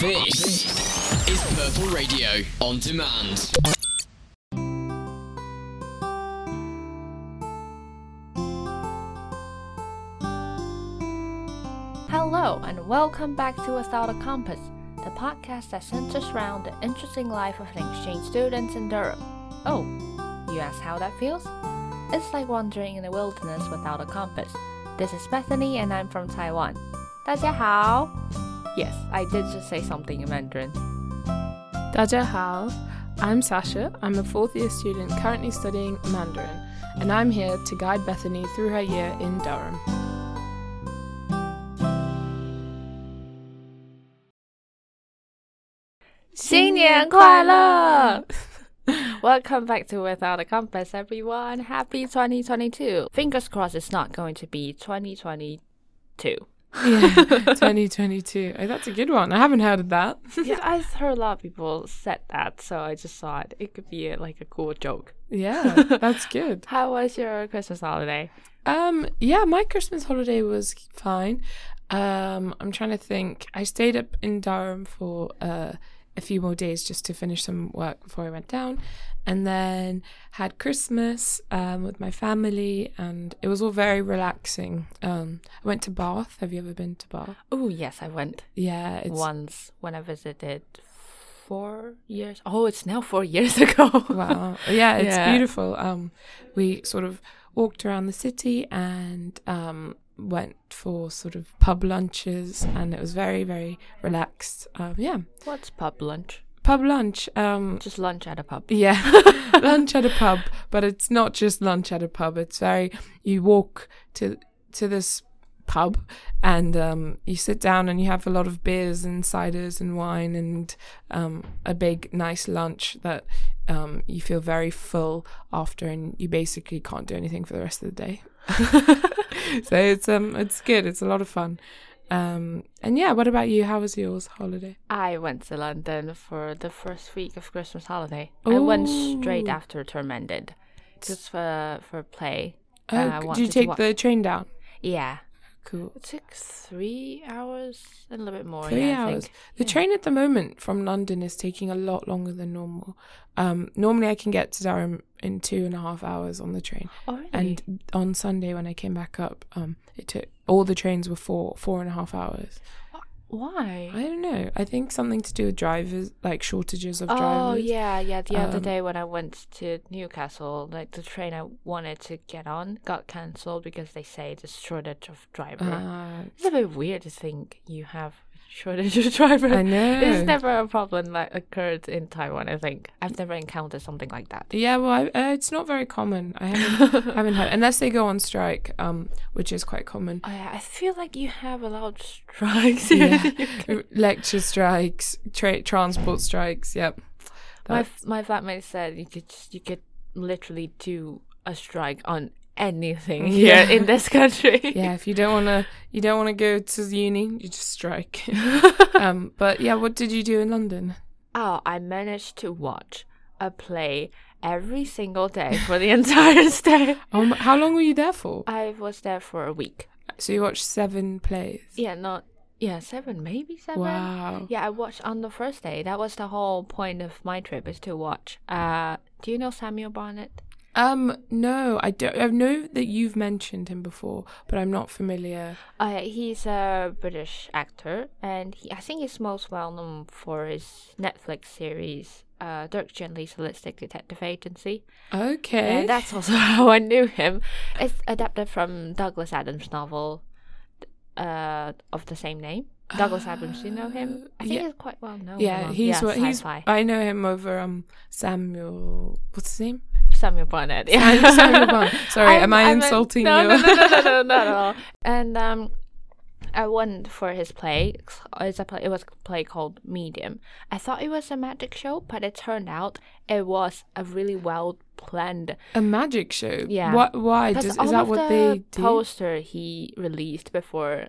This is Purple Radio On Demand. Hello and welcome back to Without a Compass, the podcast that centers around the interesting life of an exchange student in Durham. Oh, you ask how that feels? It's like wandering in the wilderness without a compass. This is Bethany and I'm from Taiwan. 大家好! Yes, I did just say something in Mandarin. 大家好! I'm Sasha. I'm a fourth year student currently studying Mandarin, and I'm here to guide Bethany through her year in Durham. Welcome back to Without a Compass, everyone. Happy 2022. Fingers crossed it's not going to be 2022. Yeah, 2022. Oh, that's a good one. I haven't heard of that. Yeah, I've heard a lot of people said that, so I just thought it could be a cool joke. Yeah, that's good. How was your Christmas holiday? Yeah, my Christmas holiday was fine. I'm trying to think. I stayed up in Durham for a few more days just to finish some work before I went down, and then had Christmas with my family, and it was all very relaxing. I went to Bath. Have you ever been to Bath? Oh yes, I went. Yeah, once when I visited 4 years. Oh, it's now 4 years ago. Wow. Yeah, it's beautiful. We sort of walked around the city and went for sort of pub lunches, and it was very, very relaxed. Yeah. What's pub lunch? Pub lunch. Just lunch at a pub. Yeah, lunch at a pub. But it's not just lunch at a pub. It's very, you walk to this pub and you sit down and you have a lot of beers and ciders and wine and a big, nice lunch that you feel very full after, and you basically can't do anything for the rest of the day. So it's good. It's a lot of fun. And yeah, what about you? How was yours holiday? I went to London for the first week of Christmas holiday. Ooh. I went straight after term ended, just for play. Oh, did you take the train down? Yeah. Cool. It took 3 hours and a little bit more. 3 hours. I think. The train at the moment from London is taking a lot longer than normal. Normally I can get to Durham in 2.5 hours on the train. Oh, really? And on Sunday when I came back up, it took, all the trains were four and a half hours. Why? I don't know. I think something to do with drivers, like shortages of drivers. Oh, yeah. The other day when I went to Newcastle, like the train I wanted to get on got cancelled because they say it's a shortage of drivers. It's a bit weird to think you have shortage of drivers. I know. It's never a problem that occurred in Taiwan, I think. I've never encountered something like that. Yeah, well, it's not very common. I haven't, heard. Unless they go on strike, which is quite common. Oh, yeah, I feel like you have a lot of strikes here. Yeah. Lecture strikes, transport strikes, yep. My flatmate said you could literally do a strike on anything here in this country. Yeah, if you don't want to go to uni, you just strike. But yeah, what did you do in London? Oh, I managed to watch a play every single day for the entire stay. How long were you there for? I was there for a week. So you watched 7 plays? Maybe seven. Wow. Yeah, I watched on the first day. That was the whole point of my trip, is to watch. Do you know Samuel Barnett? No, I don't. I know that you've mentioned him before, but I'm not familiar. He's a British actor, and I think he's most well known for his Netflix series, Dirk Gently's Holistic Detective Agency. Okay. And that's also how I knew him. It's adapted from Douglas Adams' novel of the same name. Douglas Adams, do you know him? I think he's quite well known. Yeah, he's I know him over Samuel. What's his name? Samuel Barnett. Yeah. Samuel Barnett. Sorry, am I insulting you? No, not at all. And I went for his play. It was a play called Medium. I thought it was a magic show, but it turned out it was a really well planned. A magic show? Yeah. Why? Is that what they did? The poster he released before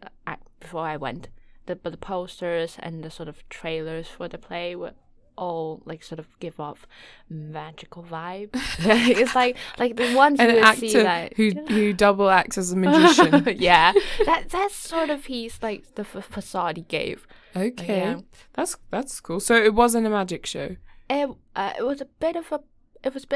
I went. The posters and the sort of trailers for the play were all like sort of give off magical vibes. It's like the ones an you actor see that who double acts as a magician. Yeah, that's sort of he's like the facade he gave. Okay, yeah. That's cool. So it wasn't a magic show. It was a bit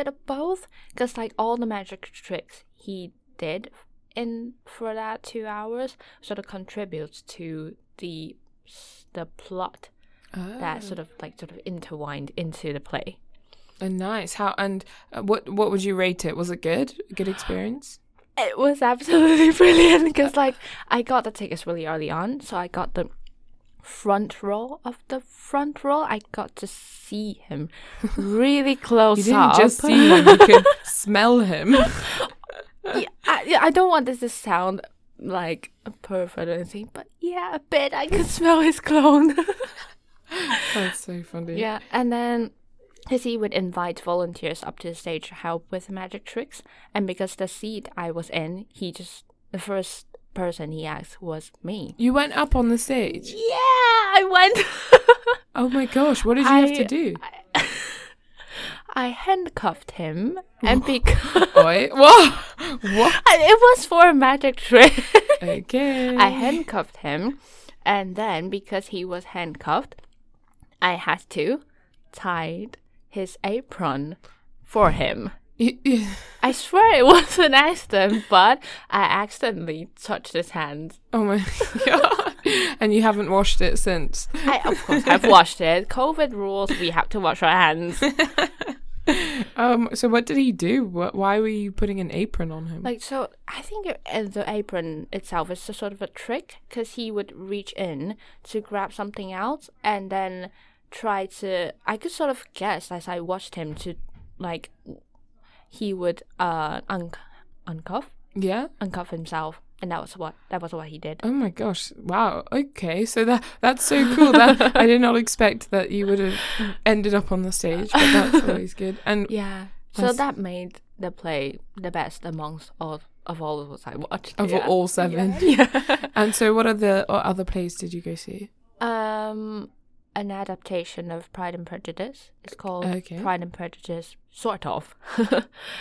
of both, because like all the magic tricks he did in for that 2 hours sort of contributes to the plot. Oh. That sort of intertwined into the play. And nice. How and what would you rate it? Was it good? A good experience? It was absolutely brilliant, because like I got the tickets really early on, so I got the front row of the front row. I got to see him really close up. You didn't just see him; you could smell him. Yeah, I don't want this to sound like a pervert or anything, but yeah, a bit. I could smell his cologne. That's so funny. Yeah, and then he would invite volunteers up to the stage to help with magic tricks. And because the seat I was in, the first person he asked was me. You went up on the stage? Yeah, I went. Oh my gosh, what did you have to do? I handcuffed him, and because it was for a magic trick. Okay. I handcuffed him, and then because he was handcuffed, I had to tie his apron for him. I swear it was an accident, but I accidentally touched his hand. Oh my god. And you haven't washed it since? Of course, I've washed it. COVID rules, we have to wash our hands. So what did he do? Why were you putting an apron on him? I think the apron itself is just sort of a trick, because he would reach in to grab something else and then... I could sort of guess as I watched him to like he would uncuff himself, and that was what he did. Oh my gosh, wow, okay, so that's so cool. That I did not expect that you would have ended up on the stage, but that's always good. And yeah, so that made the play the best amongst all of what I watched. Of all seven. Yeah. And so what other plays did you go see? An adaptation of Pride and Prejudice. It's called Pride and Prejudice, sort of.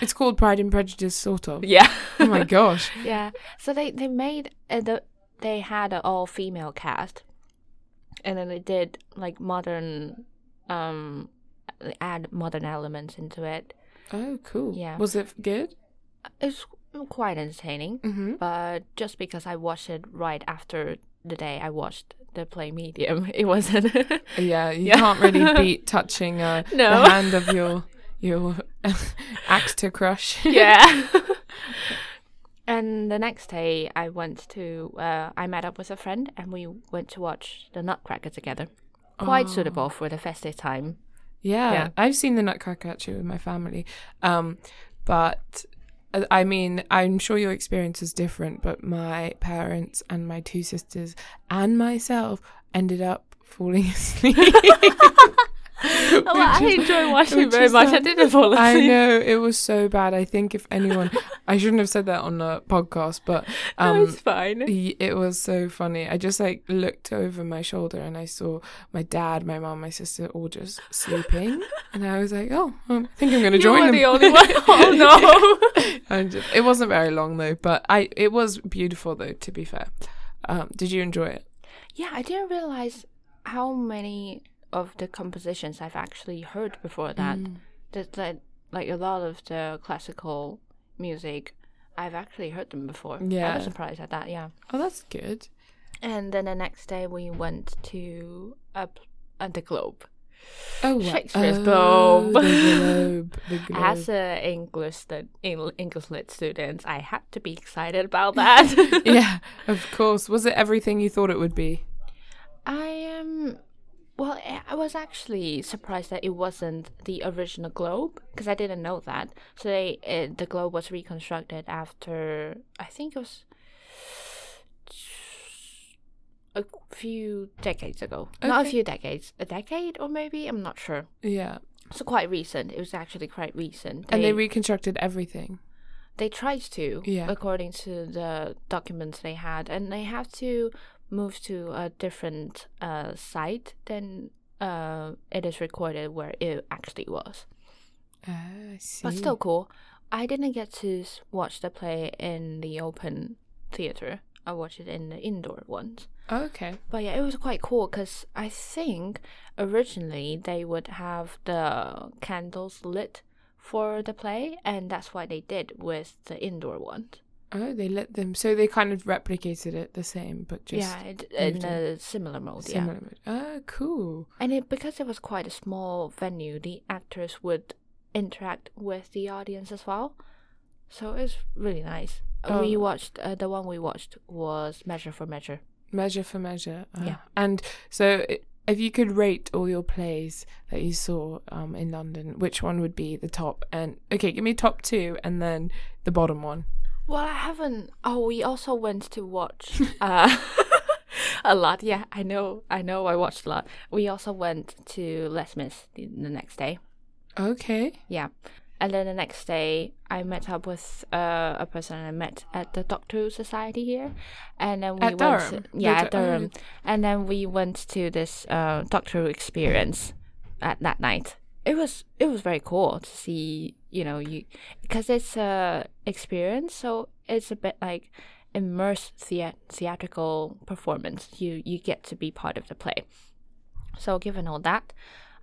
It's called Pride and Prejudice, sort of. Yeah. Oh my gosh. Yeah. So they made they had an all-female cast, and then they did like modern, add modern elements into it. Oh, cool. Yeah. Was it good? It's quite entertaining, but just because I watched it right after the day I watched the play Medium, it wasn't. Yeah, you can't really beat touching the hand of your actor crush. Yeah. And the next day, I met up with a friend, and we went to watch The Nutcracker together. Quite suitable for the festive time. Yeah, I've seen The Nutcracker actually with my family, but. I mean, I'm sure your experience is different, but my parents and my two sisters and myself ended up falling asleep. I enjoy watching it very much. I didn't fall asleep. I know, it was so bad. I think if anyone... I shouldn't have said that on a podcast, but... no, it's fine. It was so funny. I just looked over my shoulder and I saw my dad, my mum, my sister all just sleeping. And I was like, oh, I think I'm going to join them. You were the only one. Oh, no. It wasn't very long, though, but it was beautiful, though, to be fair. Did you enjoy it? Yeah, I didn't realise how many... of the compositions I've actually heard before that. Like a lot of the classical music, I've actually heard them before. Yeah. I was surprised at that, yeah. Oh, that's good. And then the next day we went to The Globe. Oh, wow. Shakespeare's Globe. The Globe. As an English lit student, I had to be excited about that. Yeah, of course. Was it everything you thought it would be? Well, I was actually surprised that it wasn't the original Globe, because I didn't know that. So the Globe was reconstructed after, I think it was a few decades ago. Okay. Not a few decades, a decade or maybe, I'm not sure. Yeah. So quite recent. It was actually quite recent. And they reconstructed everything. They tried to, according to the documents they had, and they have to move to a different site than it is recorded where it actually was. I see. But still cool. I didn't get to watch the play in the open theater. I watched it in the indoor ones. Oh, okay. But yeah, it was quite cool because I think originally they would have the candles lit for the play, and that's what they did with the indoor ones. Oh, they lit them. So they kind of replicated it the same, but just... Yeah, in a similar mode, Similar mode. Oh, cool. And because it was quite a small venue, the actors would interact with the audience as well. So it was really nice. We watched... the one we watched was Measure for Measure. Measure for Measure. Yeah. And so if you could rate all your plays that you saw in London, which one would be the top? And okay, give me top two and then the bottom one. Well, I haven't. Oh, we also went to watch a lot. Yeah, I know. I watched a lot. We also went to Les Mis the next day. Okay. Yeah, and then the next day I met up with a person I met at the Doctor Who Society here, and then we at went. Durham. At Durham. And then we went to this Doctor Who experience at that night. It was very cool to see. Because it's a experience, so it's a bit like immersed theatrical performance. You get to be part of the play. So given all that,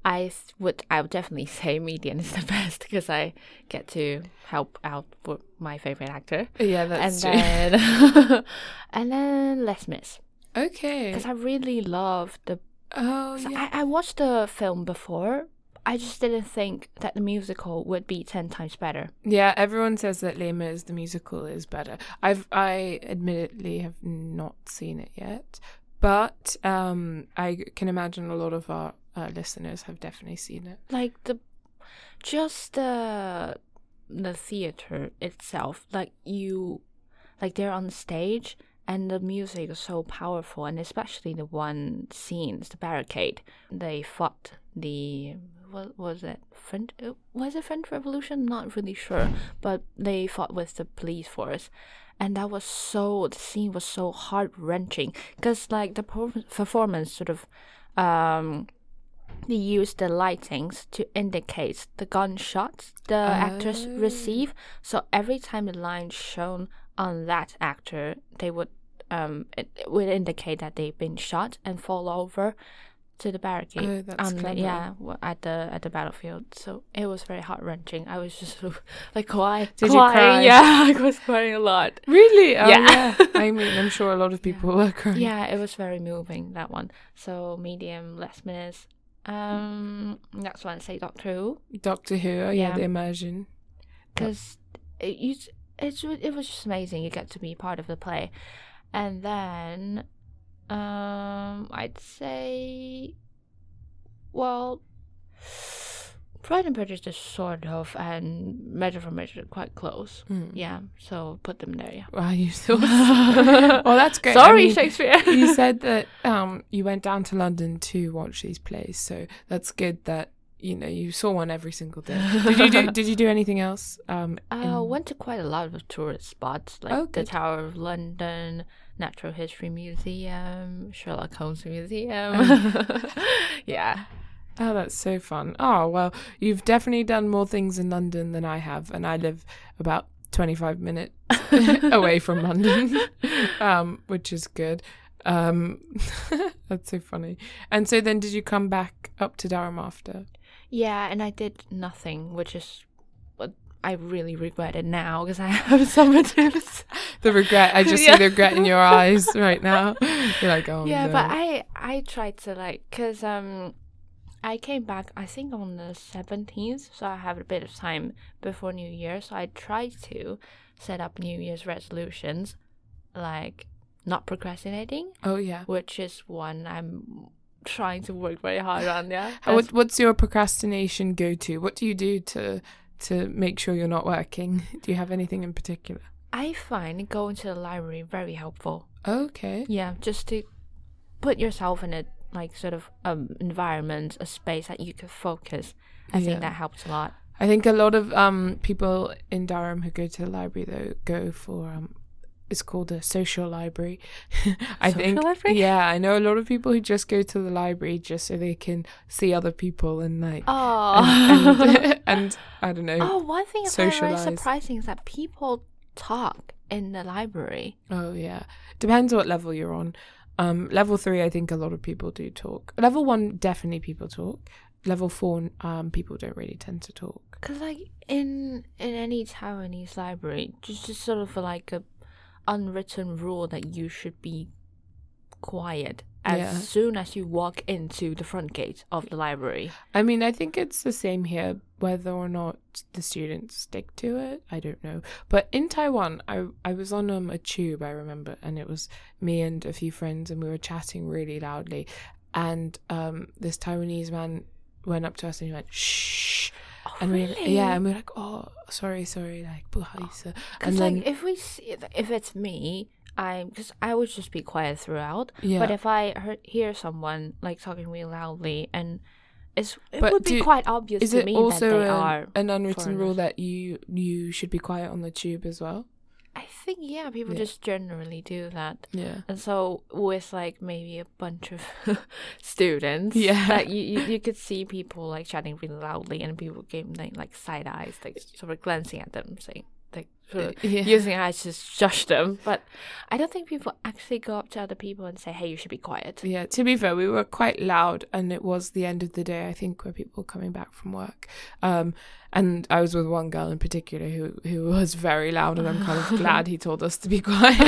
I would definitely say Medium is the best because I get to help out with my favorite actor. Yeah, that's true. And then Les Mis. Okay. Because I really love the. Oh so yeah. I watched the film before. I just didn't think that the musical would be 10 times better. Yeah, everyone says that Les Mis, the musical, is better. I admittedly have not seen it yet, but I can imagine a lot of our listeners have definitely seen it. Like the theater itself, they're on stage and the music is so powerful, and especially the one scene, the barricade, they fought the. What was it? French Revolution? Not really sure, but they fought with the police force, and that was the scene was so heart-wrenching because the performance sort of they used the lightings to indicate the gunshots the actors receive, so every time the line shown on that actor, they would it would indicate that they've been shot and fall over to the barricade. Oh, that's clever. Yeah, at the battlefield. So it was very heart wrenching. I was just crying. Did you cry? Yeah, I was crying a lot. Really? Oh, yeah. I mean, I'm sure a lot of people were crying. Yeah, it was very moving, that one. So Medium, Les Mis. That's why I say Doctor Who. Doctor Who. Oh, yeah, the immersion. Because it was just amazing. You get to be part of the play, and then. I'd say, well, Pride and Prejudice sort of, and Measure for Measure quite close. Mm. Yeah, so put them there. Yeah. Wow, you still. Well, that's great. Sorry, Shakespeare. You said that you went down to London to watch these plays, so that's good that you saw one every single day. Did you do anything else? I went to quite a lot of tourist spots, the Tower of London. Natural History Museum, Sherlock Holmes Museum. Yeah. Oh, that's so fun. Oh, well, you've definitely done more things in London than I have, and I live about 25 minutes away from London, which is good. That's so funny. And so then did you come back up to Durham after? Yeah, and I did nothing, which is... I really regret it now because I have summer trips. The regret. I just see the regret in your eyes right now. You're like, oh, yeah, no. But I tried to because I came back, I think, on the 17th. So I have a bit of time before New Year. So I tried to set up New Year's resolutions, like not procrastinating. Oh, yeah. Which is one I'm trying to work very hard on. Yeah. What's your procrastination go-to? What do you do to make sure you're not working? Do you have anything in particular? I find going to the library very helpful. Okay. Yeah, just to put yourself in a sort of environment, a space that you can focus. I think that helps a lot. I think a lot of people in Durham who go to the library, though, go for it's called a social library. I think. Yeah, I know a lot of people who just go to the library just so they can see other people and like. Oh. And I don't know. Oh, one thing I find very surprising is that people talk in the library. Oh yeah, depends what level you're on. Level 3, I think a lot of people do talk. Level 1, definitely people talk. Level 4, people don't really tend to talk. Because like in any Taiwanese library, just sort of like a unwritten rule that you should be quiet as soon as you walk into the front gate of the library. I mean, I think it's the same here, whether or not the students stick to it, I don't know. But in Taiwan, I was on a tube, I remember, and it was me and a few friends, and we were chatting really loudly. And this Taiwanese man went up to us and he went, shh. Oh, and really? we were like, oh, sorry, like, buhaisa. Because like, then, if it's me, because I would just be quiet throughout. Yeah. But if I hear someone like talking really loudly, and it would be quite obvious to me that they are. Is it also an unwritten rule that you should be quiet on the tube as well? I think people just generally do that. Yeah. And so with like maybe a bunch of students, that you could see people like chatting really loudly, and people gave them like side eyes, like sort of glancing at them, saying like sort of using eyes to shush them. But I don't think people actually go up to other people and say, "Hey, you should be quiet." Yeah. To be fair, we were quite loud, and it was the end of the day, I think, where people were coming back from work. And I was with one girl in particular who was very loud, and I'm kind of glad he told us to be quiet.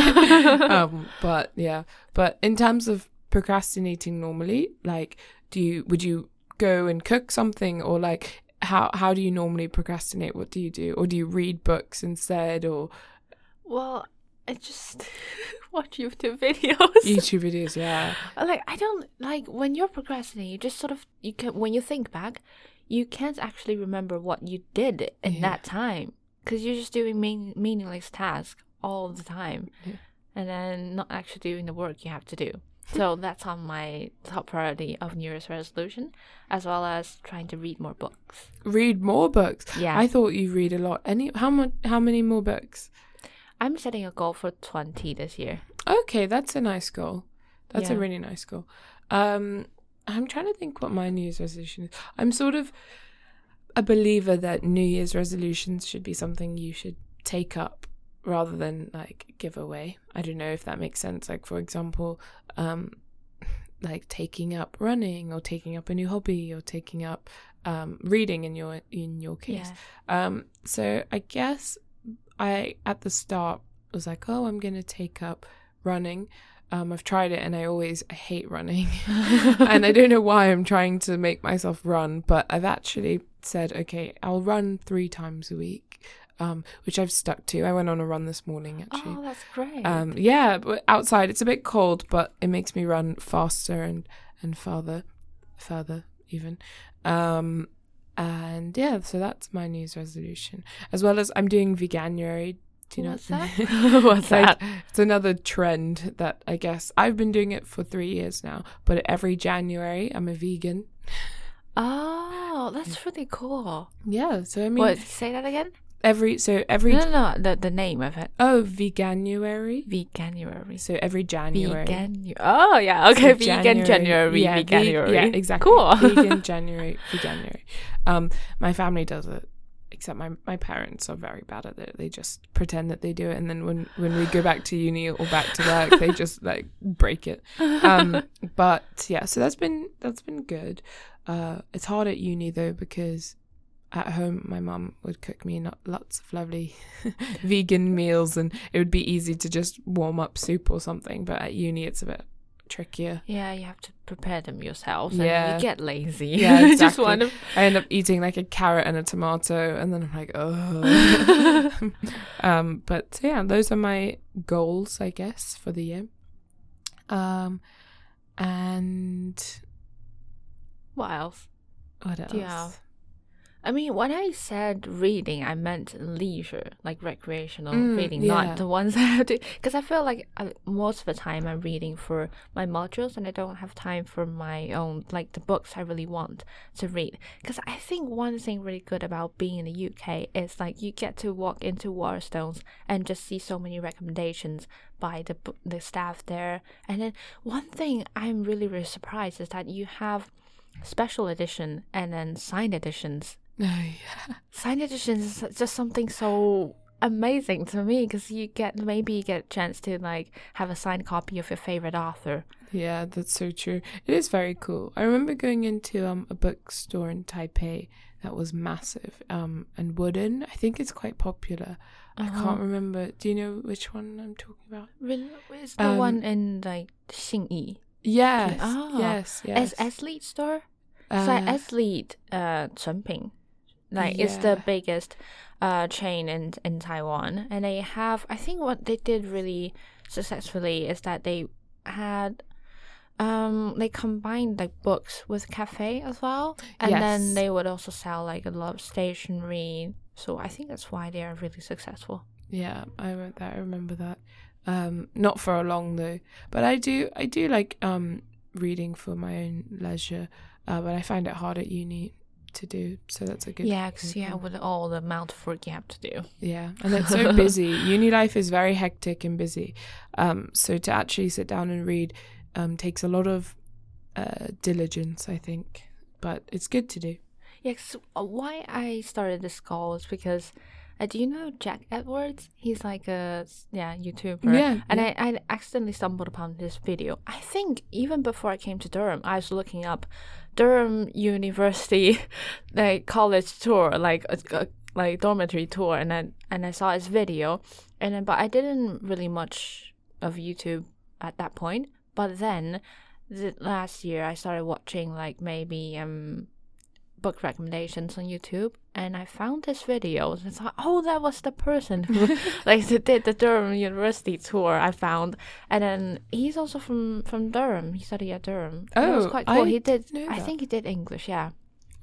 But in terms of procrastinating normally, like, would you go and cook something, or like how do you normally procrastinate? What do you do? Or do you read books instead? Or I just watch YouTube videos. YouTube videos, yeah. Like, I don't like when you're procrastinating. You just sort of when you think back, you can't actually remember what you did in that time, because you're just doing meaningless tasks all the time, and then not actually doing the work you have to do. So that's on my top priority of New Year's resolution, as well as trying to read more books. Read more books? Yeah. I thought you read a lot. How many more books? I'm setting a goal for 20 this year. Okay, that's a nice goal. That's a really nice goal. I'm trying to think what my New Year's resolution is. I'm sort of a believer that New Year's resolutions should be something you should take up rather than like give away. I don't know if that makes sense. Like, for example, like taking up running, or taking up a new hobby, or taking up reading in your case. Yeah. So I guess I at the start was like, oh, I'm going to take up running. I've tried it, and I hate running. And I don't know why I'm trying to make myself run, but I've actually said, okay, I'll run 3 times a week, which I've stuck to. I went on a run this morning, actually. Oh, that's great. Yeah, but outside it's a bit cold, but it makes me run faster and further even. And yeah, so that's my New Year's resolution. As well as I'm doing Veganuary. Do you know what's that? What's like, that? It's another trend that I guess I've been doing it for 3 years now, but every January I'm a vegan. Oh, that's really cool. Yeah, so I mean... What, say that again? Every... No, the name of it. Oh, Veganuary. So every January. Oh, yeah, okay, so Vegan January, yeah, Veganuary. Yeah, exactly. Cool. Vegan January, Veganuary. My family does it. Except my parents are very bad at it. They just pretend that they do it, and then when we go back to uni or back to work, they just like break it. But yeah, so that's been good. It's hard at uni though, because at home my mum would cook me lots of lovely vegan meals, and it would be easy to just warm up soup or something. But at uni it's a bit trickier. Yeah, you have to prepare them yourself, and you get lazy. Yeah, exactly. I end up eating like a carrot and a tomato, and then I'm like, oh. But yeah, those are my goals, I guess, for the year. And what else? What else? Yeah. I mean, when I said reading, I meant leisure, like recreational reading, not the ones I have to... Because I feel like most of the time I'm reading for my modules and I don't have time for my own, like, the books I really want to read. Because I think one thing really good about being in the UK is, like, you get to walk into Waterstones and just see so many recommendations by the staff there. And then one thing I'm really, really surprised is that you have special edition and then signed editions. Signed editions is just something so amazing to me, because you get, maybe you get a chance to like have a signed copy of your favorite author. Yeah, that's so true. It is very cool. I remember going into a bookstore in Taipei that was massive and wooden. I think it's quite popular. I can't remember. Do you know which one I'm talking about? Really? It's the one in like Xinyi. Yes, oh. yes. Eslite store? So Eslite Chunping, like it's the biggest chain in Taiwan, and they have, I think what they did really successfully is that they had they combined like books with cafe as well, and then they would also sell like a lot of stationery. So I think that's why they are really successful. Yeah, I remember that. Not for a long though, but I do like reading for my own leisure, but I find it hard at uni to do, so that's a good with all the amount of work you have to do, and it's so busy. Uni life is very hectic and busy, so to actually sit down and read takes a lot of diligence, I think, but it's good to do. So why I started this call is because do you know Jack Edwards? He's like a YouTuber. I accidentally stumbled upon this video. I think even before I came to Durham, I was looking up Durham University like college tour, like dormitory tour, and I saw his video, but I didn't really much of YouTube at that point. But then last year I started watching like maybe book recommendations on YouTube, and I found this video and thought, that was the person who like did the Durham University tour I found. And then he's also from Durham. He studied at Durham. It was quite cool. I think he did English,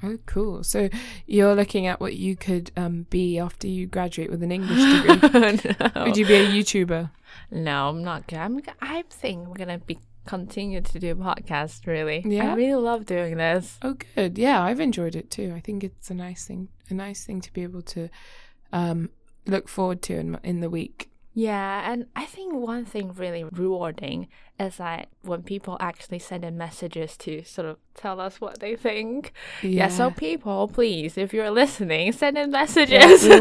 Oh, cool. So you're looking at what you could be after you graduate with an English degree. No. Would you be a YouTuber? No, I'm not good. I think we're going to continue to do podcasts, really. I really love doing this. Oh, good. Yeah, I've enjoyed it too. I think it's a nice thing to be able to look forward to in the week. Yeah, and I think one thing really rewarding is that when people actually send in messages to sort of tell us what they think. Yeah so people, please, if you're listening, send in messages. We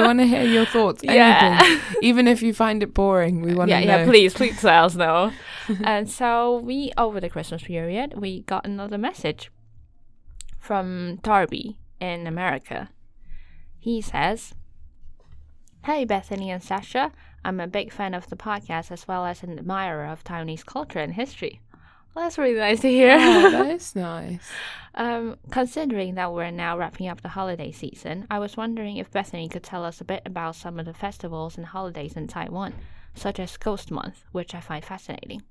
want to hear your thoughts. Anything. Even if you find it boring, we want to know. Please let us know. And so we, over the Christmas period, we got another message from Darby in America. He says, "Hey, Bethany and Sasha. I'm a big fan of the podcast as well as an admirer of Taiwanese culture and history." Well, that's really nice to hear. Yeah, that is nice. Considering that we're now wrapping up the holiday season, I was wondering if Bethany could tell us a bit about some of the festivals and holidays in Taiwan, such as Ghost Month, which I find fascinating,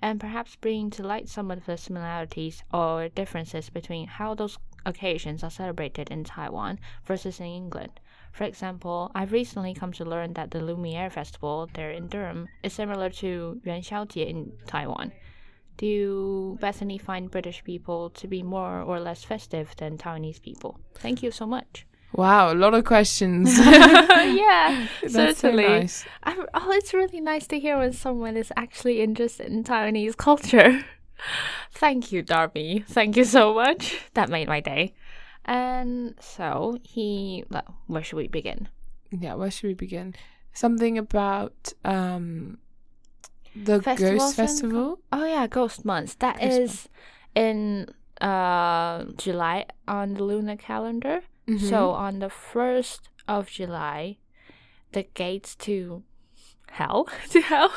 and perhaps bring to light some of the similarities or differences between how those occasions are celebrated in Taiwan versus in England. For example, I've recently come to learn that the Lumiere Festival there in Durham is similar to Yuan Xiao Jie in Taiwan. Do you, Bethany, find British people to be more or less festive than Taiwanese people? Thank you so much. Wow, a lot of questions. That's certainly. So nice. It's really nice to hear when someone is actually interested in Taiwanese culture. Thank you, Darby. Thank you so much. That made my day. And so where should we begin? Something about the Ghost Festival. Ghost Month. That is in July on the lunar calendar. Mm-hmm. So on the 1st of July, the gates to hell I'm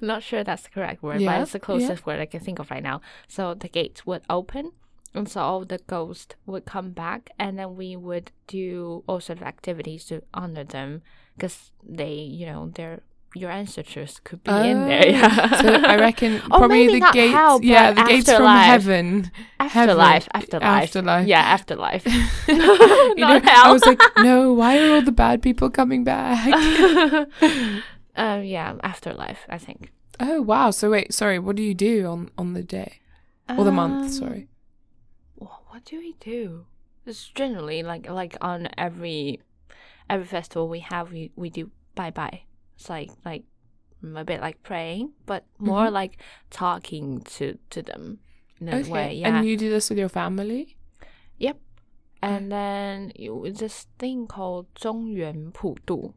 not sure that's the correct word, but it's the closest word I can think of right now. So the gates would open, and so all the ghosts would come back, and then we would do all sorts of activities to honor them, because they, you know, they're your ancestors could be in there. Yeah. So I reckon probably the gates. Hell, yeah, the gates from heaven. Afterlife. Yeah, afterlife. Not hell. I was like, no, why are all the bad people coming back? Yeah, afterlife, I think. Oh wow. So wait, sorry, what do you do on the day? Or the month, sorry. What do we do? It's generally like on every festival we do bye bye. It's like a bit like praying, but more like talking to them in a way. Yeah. And you do this with your family? Yep. And then it's this thing called 中元普渡.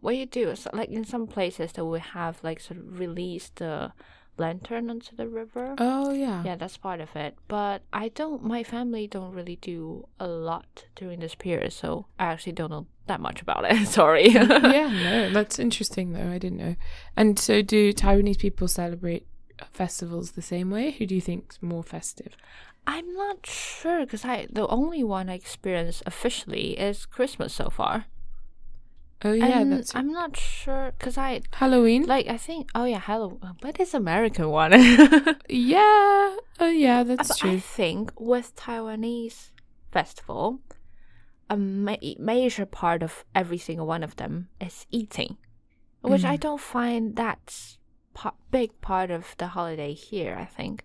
What you do is like in some places they will have like sort of release the lantern onto the river. Oh yeah. Yeah, that's part of it. But my family don't really do a lot during this period, so I actually don't know that much about it. Sorry. Yeah, no, that's interesting though. I didn't know. And so do Taiwanese people celebrate festivals the same way? Who do you think's more festive? I'm not sure, because the only one I experienced officially is Christmas so far. Oh yeah, and that's. I'm not sure because Halloween. Like I think. Oh yeah, Halloween. But it's American one. Yeah. Oh yeah, that's true. I think with Taiwanese festival, a major part of every single one of them is eating, which I don't find that's big part of the holiday here. I think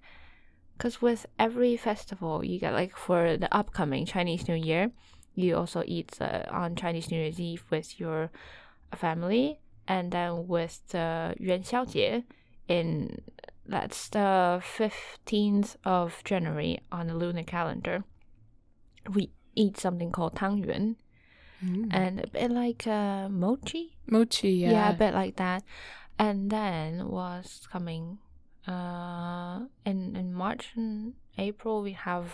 because with every festival you get like for the upcoming Chinese New Year. You also eat on Chinese New Year's Eve with your family, and then with the Yuan Xiao Jie that's the 15th of January on the lunar calendar. We eat something called tang yuan, and a bit like mochi. Mochi, yeah. Yeah, a bit like that. And then was coming in March and April we have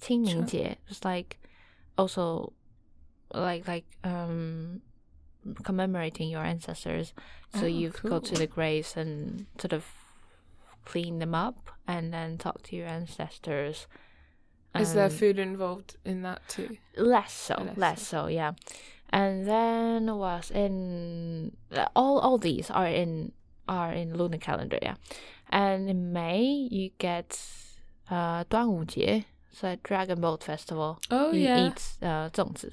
Qingming Jie. It's like also commemorating your ancestors, so go to the graves and sort of clean them up and then talk to your ancestors. Is there food involved in that too? Less so, yeah. And then was in all these are in lunar calendar, yeah. And in May you get Duan Wu Jie. So a Dragon Boat Festival. Oh, you eat zongzi.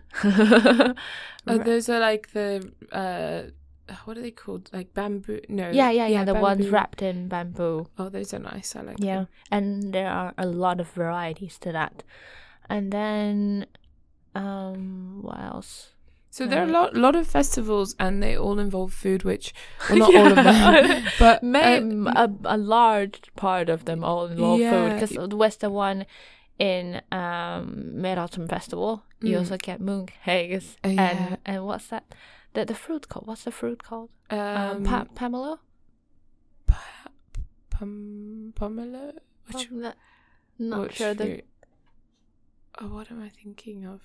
Oh, those are like the what are they called? Like bamboo? No. Yeah. The ones wrapped in bamboo. Oh, those are nice. I like them. Yeah, and there are a lot of varieties to that. And then, what else? So there are a lot of festivals, and they all involve food, which not all of them, but a large part of them all involve food. Because the Western one. In Mid-Autumn Festival, you also get mooncakes and what's that? The fruit called? What's the fruit called? Pomelo. Pomelo. Which? Not sure. What am I thinking of?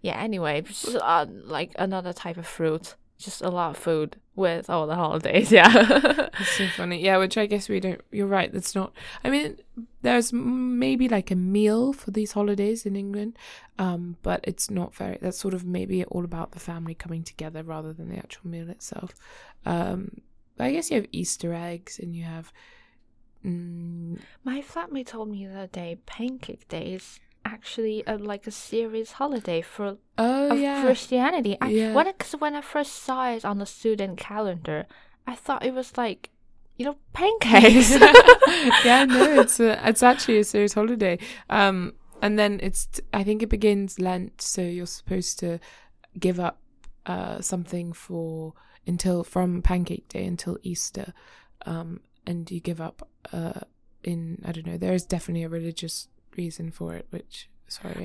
Yeah. Anyway, just, like another type of fruit. Just a lot of food with all the holidays, yeah. It's so funny. Yeah, which I guess we don't... You're right, that's not... I mean, there's maybe like a meal for these holidays in England, but it's not very... That's sort of maybe all about the family coming together rather than the actual meal itself. But I guess you have Easter eggs and you have... My flatmate told me the other day, Pancake Day is... actually like a serious holiday for Christianity. When I first saw it on the student calendar, I thought it was like, you know, pancakes. Yeah, no, it's actually a serious holiday. And then I think it begins Lent, so you're supposed to give up something from Pancake Day until Easter, and you give up in I don't know. There is definitely a religious reason for it, which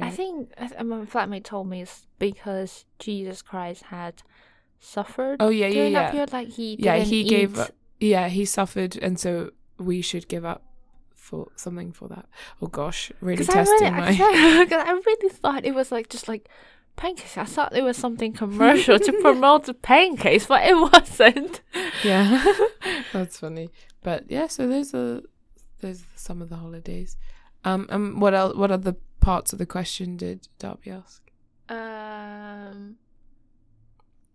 I think my flatmate told me it's because Jesus Christ had suffered. Oh yeah, during that period, like he gave up. Yeah, he suffered, and so we should give up for something for that. Oh gosh, really testing my. Because I really thought it was like just like pancakes. I thought it was something commercial to promote the pancakes, but it wasn't. Yeah, that's funny. But yeah, so those are some of the holidays. And what else? What other parts of the question did Darby ask?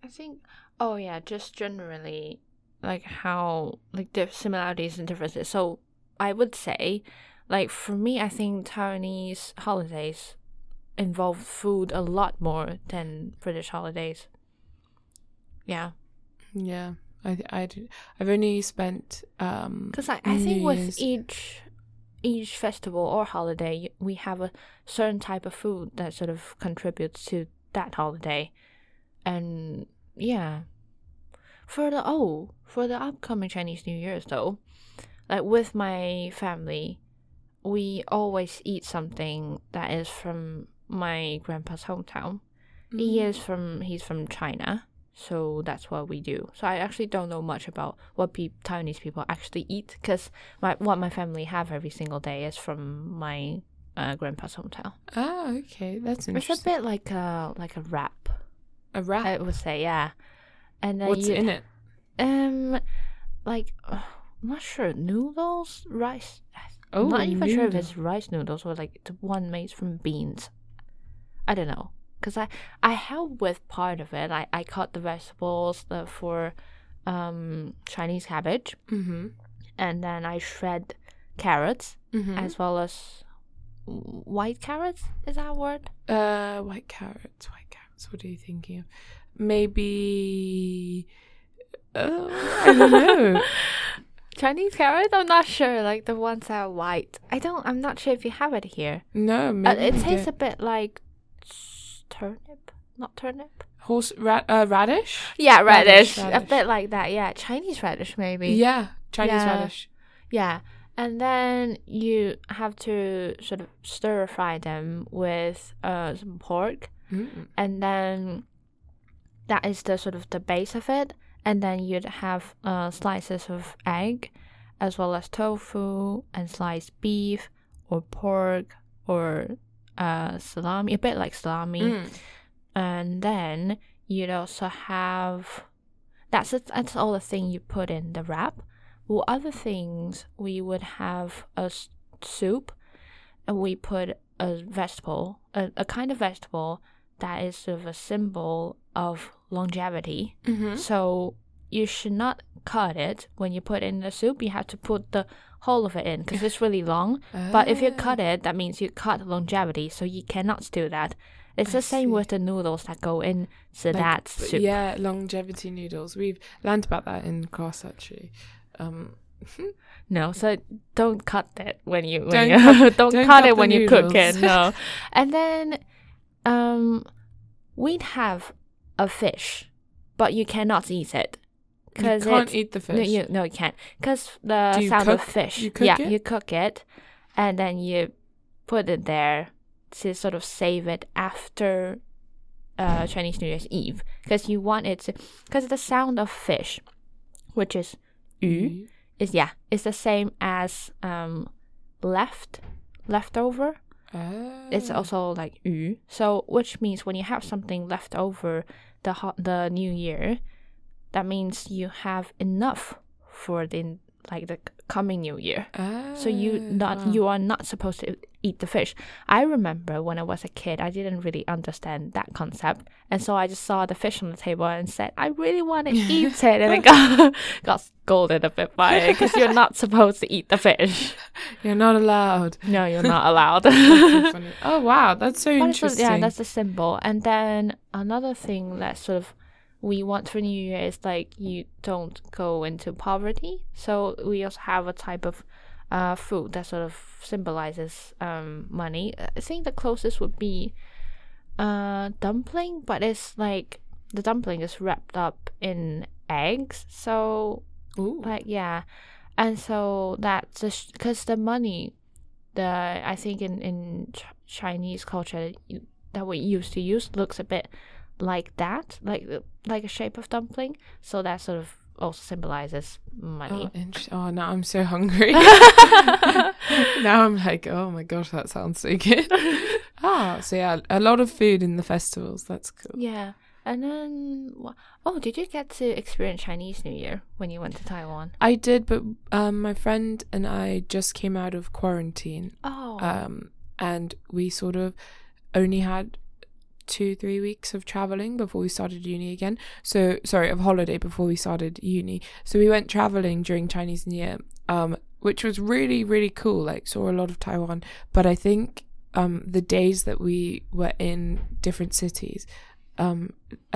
I think, oh yeah, just generally, like how, like the similarities and differences. So I would say, like for me, I think Taiwanese holidays involve food a lot more than British holidays. Yeah. Yeah. I've only spent because I think New with Year's. each festival or holiday we have a certain type of food that sort of contributes to that holiday, and yeah. For the upcoming Chinese New Year's though, like with my family, we always eat something that is from my grandpa's hometown. Mm-hmm. He's from China. So that's what we do. So I actually don't know much about what Taiwanese people actually eat, because what my family have every single day is from my grandpa's hometown. Oh, okay, that's interesting. It's a bit like a wrap. A wrap, I would say, yeah. And then what's in it? I'm not sure. Noodles, rice. Oh, not even sure if it's rice noodles or like the one made from beans. I don't know. Because I helped with part of it. I cut the vegetables for Chinese cabbage. Mm-hmm. And then I shred carrots, mm-hmm, as well as white carrots. Is that a word? White carrots. What are you thinking of? Maybe... I don't know. Chinese carrots? I'm not sure. Like the ones that are white. I'm not sure if you have it here. No, maybe it tastes a bit like... Turnip, not turnip. Radish? Yeah, radish. A bit like that, yeah. Chinese radish, maybe. Yeah, Chinese radish. Yeah, and then you have to sort of stir fry them with some pork, mm-mm, and then that is the sort of the base of it. And then you'd have slices of egg, as well as tofu and sliced beef or pork or salami, a bit like salami. Mm. And then you'd also have that's all the thing you put in the wrap. Well, other things, we would have a soup, and we put a vegetable, a kind of vegetable that is sort of a symbol of longevity. Mm-hmm. So you should not cut it when you put it in the soup. You have to put the whole of it in because it's really long. Oh. But if you cut it, that means you cut longevity, so you cannot do that. It's the same with the noodles that go in to that soup. Yeah, longevity noodles. We've learned about that in class actually. No, so don't cut it when you cook it. No, and then we'd have a fish, but you cannot eat it. You can't eat the fish. No, you can't. Because the sound of fish. You cook it, and then you put it there to sort of save it after Chinese New Year's Eve. Because you want it to... Because the sound of fish, which is yu, is the same as leftover. Oh. It's also like yu. So, which means when you have something left over the New Year... That means you have enough for the coming New Year. Oh, so you are not supposed to eat the fish. I remember when I was a kid, I didn't really understand that concept, and so I just saw the fish on the table and said, "I really want to eat it," and I got scolded a bit by it because you're not supposed to eat the fish. You're not allowed. No, you're not allowed. That's so funny. Oh wow, that's so interesting. Yeah, that's the symbol. And then another thing that sort of we want for New Year is like you don't go into poverty. So we also have a type of food that sort of symbolizes money. I think the closest would be dumpling, but it's like the dumpling is wrapped up in eggs. So ooh, like yeah, and so that's just because the money, I think in Chinese culture that we used to use looks a bit like that, like a shape of dumpling, so that sort of also symbolizes money. Oh now I'm so hungry. Now I'm like, oh my gosh, that sounds so good. So yeah, a lot of food in the festivals. That's cool. Yeah. And then did you get to experience Chinese New Year when you went to Taiwan? I did, but my friend and I just came out of quarantine, and we sort of only had 2-3 weeks of traveling before we started uni again. So sorry, of holiday before we started uni. So we went traveling during Chinese New Year, which was really, really cool. Like, saw a lot of Taiwan, but I think the days that we were in different cities, a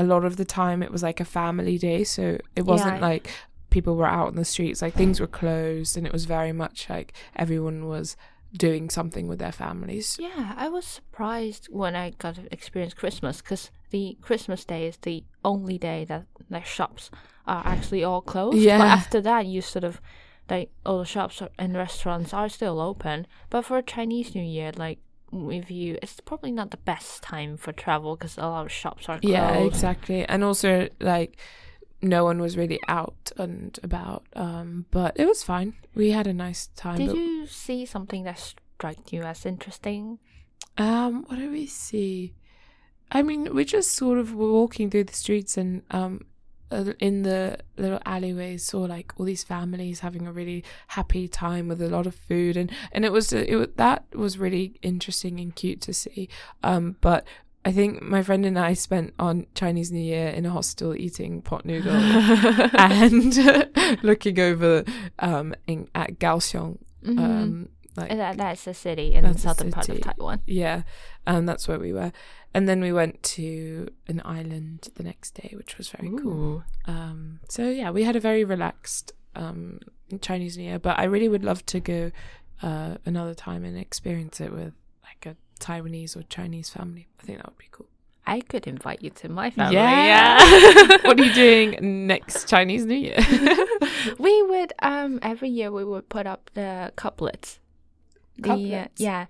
lot of the time it was like a family day, so it wasn't like people were out on the streets, like things were closed, and it was very much like everyone was doing something with their families. Yeah, I was surprised when I got to experience Christmas, because the Christmas day is the only day that like shops are actually all closed. Yeah. But after that, you sort of like all the shops and restaurants are still open. But for Chinese New Year, like with you, it's probably not the best time for travel because a lot of shops are closed. Yeah, exactly, and also like, no one was really out and about, but it was fine. We had a nice time. Did you see something that struck you as interesting? What did we see? I mean, we just sort of were walking through the streets, and in the little alleyways saw like all these families having a really happy time with a lot of food, and it was that was really interesting and cute to see. But I think my friend and I spent on Chinese New Year in a hostel eating pot noodle and looking over at Kaohsiung. Like, that's a city in the southern part of Taiwan. Yeah, that's where we were. And then we went to an island the next day, which was very cool. So yeah, we had a very relaxed Chinese New Year, but I really would love to go another time and experience it with like a Taiwanese or Chinese family. I think that would be cool. I could invite you to my family. Yeah. What are you doing next Chinese New Year? We would every year we would put up the couplets. Is that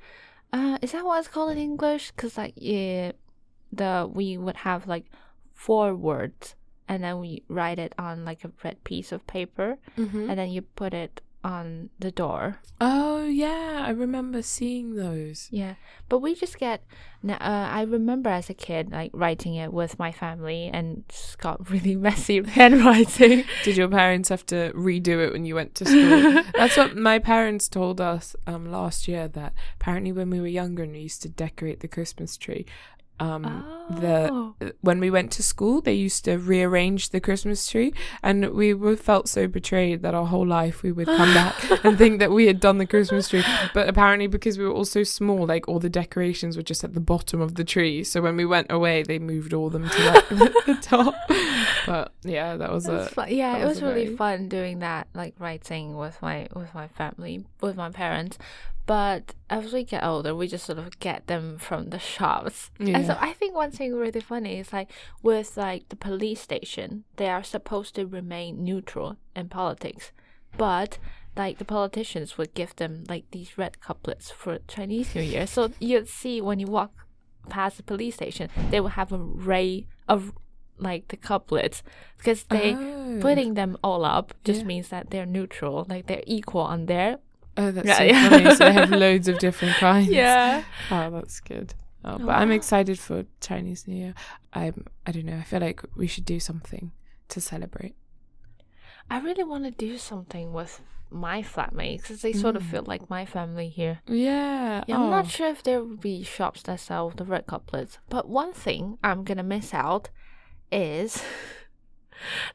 what it's called in English? Because like we would have like 4 words, and then we write it on like a red piece of paper, and then you put it on the door. Oh yeah, I remember seeing those. Yeah, but we just get. I remember as a kid, like writing it with my family, and just got really messy handwriting. Did your parents have to redo it when you went to school? That's what my parents told us last year. That apparently when we were younger and we used to decorate the Christmas tree, when we went to school they used to rearrange the Christmas tree, and we felt so betrayed that our whole life we would come back and think that we had done the Christmas tree, but apparently because we were all so small, like all the decorations were just at the bottom of the tree, so when we went away they moved all them to like the top. But yeah, it was really fun doing that, like writing with my family, with my parents. But as we get older, we just sort of get them from the shops. Yeah. And so I think one thing really funny is like with like the police station, they are supposed to remain neutral in politics, but like the politicians would give them like these red couplets for Chinese New Year. So you'd see when you walk past the police station, they would have a array of like the couplets, because they putting them all up just means that they're neutral, like they're equal on there. Oh, that's funny. So they have loads of different kinds. Yeah. Oh, that's good. But I'm excited for Chinese New Year. I don't know. I feel like we should do something to celebrate. I really want to do something with my flatmates, because they sort of feel like my family here. Yeah. I'm not sure if there will be shops that sell the red couplets. But one thing I'm going to miss out is...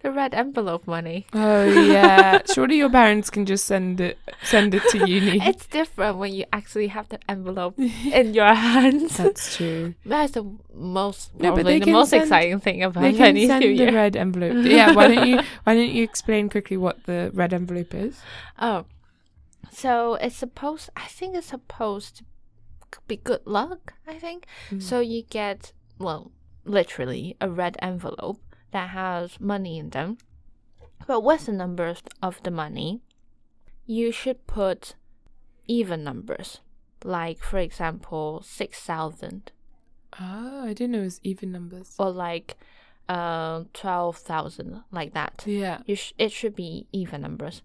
the red envelope money. Oh yeah. Surely your parents can just send it to uni. It's different when you actually have the envelope in your hands. That's true. That's the most exciting thing about Chinese New Year. The red envelope. Yeah, why don't you explain quickly what the red envelope is? Oh. So it's supposed to be good luck, I think. So you get, well, literally a red envelope that has money in them, but with the numbers of the money, you should put even numbers. Like for example, 6,000. Oh, I didn't know it was even numbers. Or like, 12,000, like that. Yeah. It should be even numbers,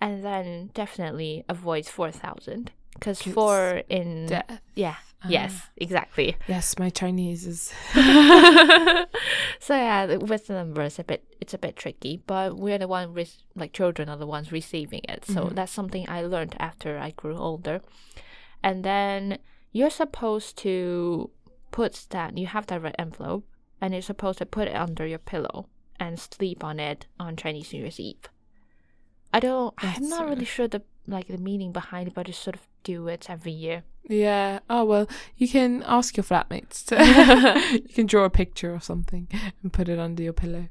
and then definitely avoid 4,000, because 4 in death. Yeah. Yes, exactly. Yes, my Chinese is. So yeah, with the numbers, it's a bit tricky. But we're the one children are the ones receiving it. So that's something I learned after I grew older. And then you're supposed to put that, you have that red envelope, and you're supposed to put it under your pillow and sleep on it on Chinese New Year's Eve. I'm not really sure the meaning behind it, but just sort of do it every year. Yeah. Oh, well, you can ask your flatmates. You can draw a picture or something and put it under your pillow.